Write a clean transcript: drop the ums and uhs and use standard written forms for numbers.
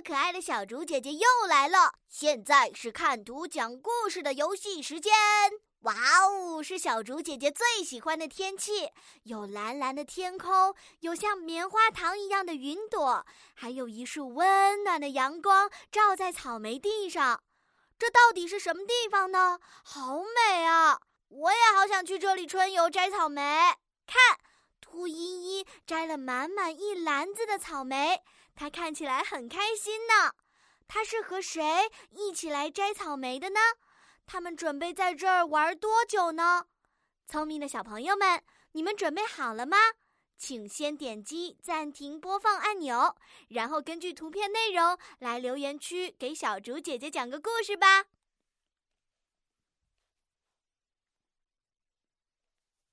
可爱的小竹姐姐又来了，现在是看图讲故事的游戏时间。哇哦，是小竹姐姐最喜欢的天气，有蓝蓝的天空，有像棉花糖一样的云朵，还有一束温暖的阳光照在草莓地上。这到底是什么地方呢？好美啊，我也好想去这里春游摘草莓。看，兔依依摘了满满一篮子的草莓，她看起来很开心呢。她是和谁一起来摘草莓的呢？他们准备在这儿玩多久呢？聪明的小朋友们，你们准备好了吗？请先点击暂停播放按钮，然后根据图片内容来留言区给小竹姐姐讲个故事吧。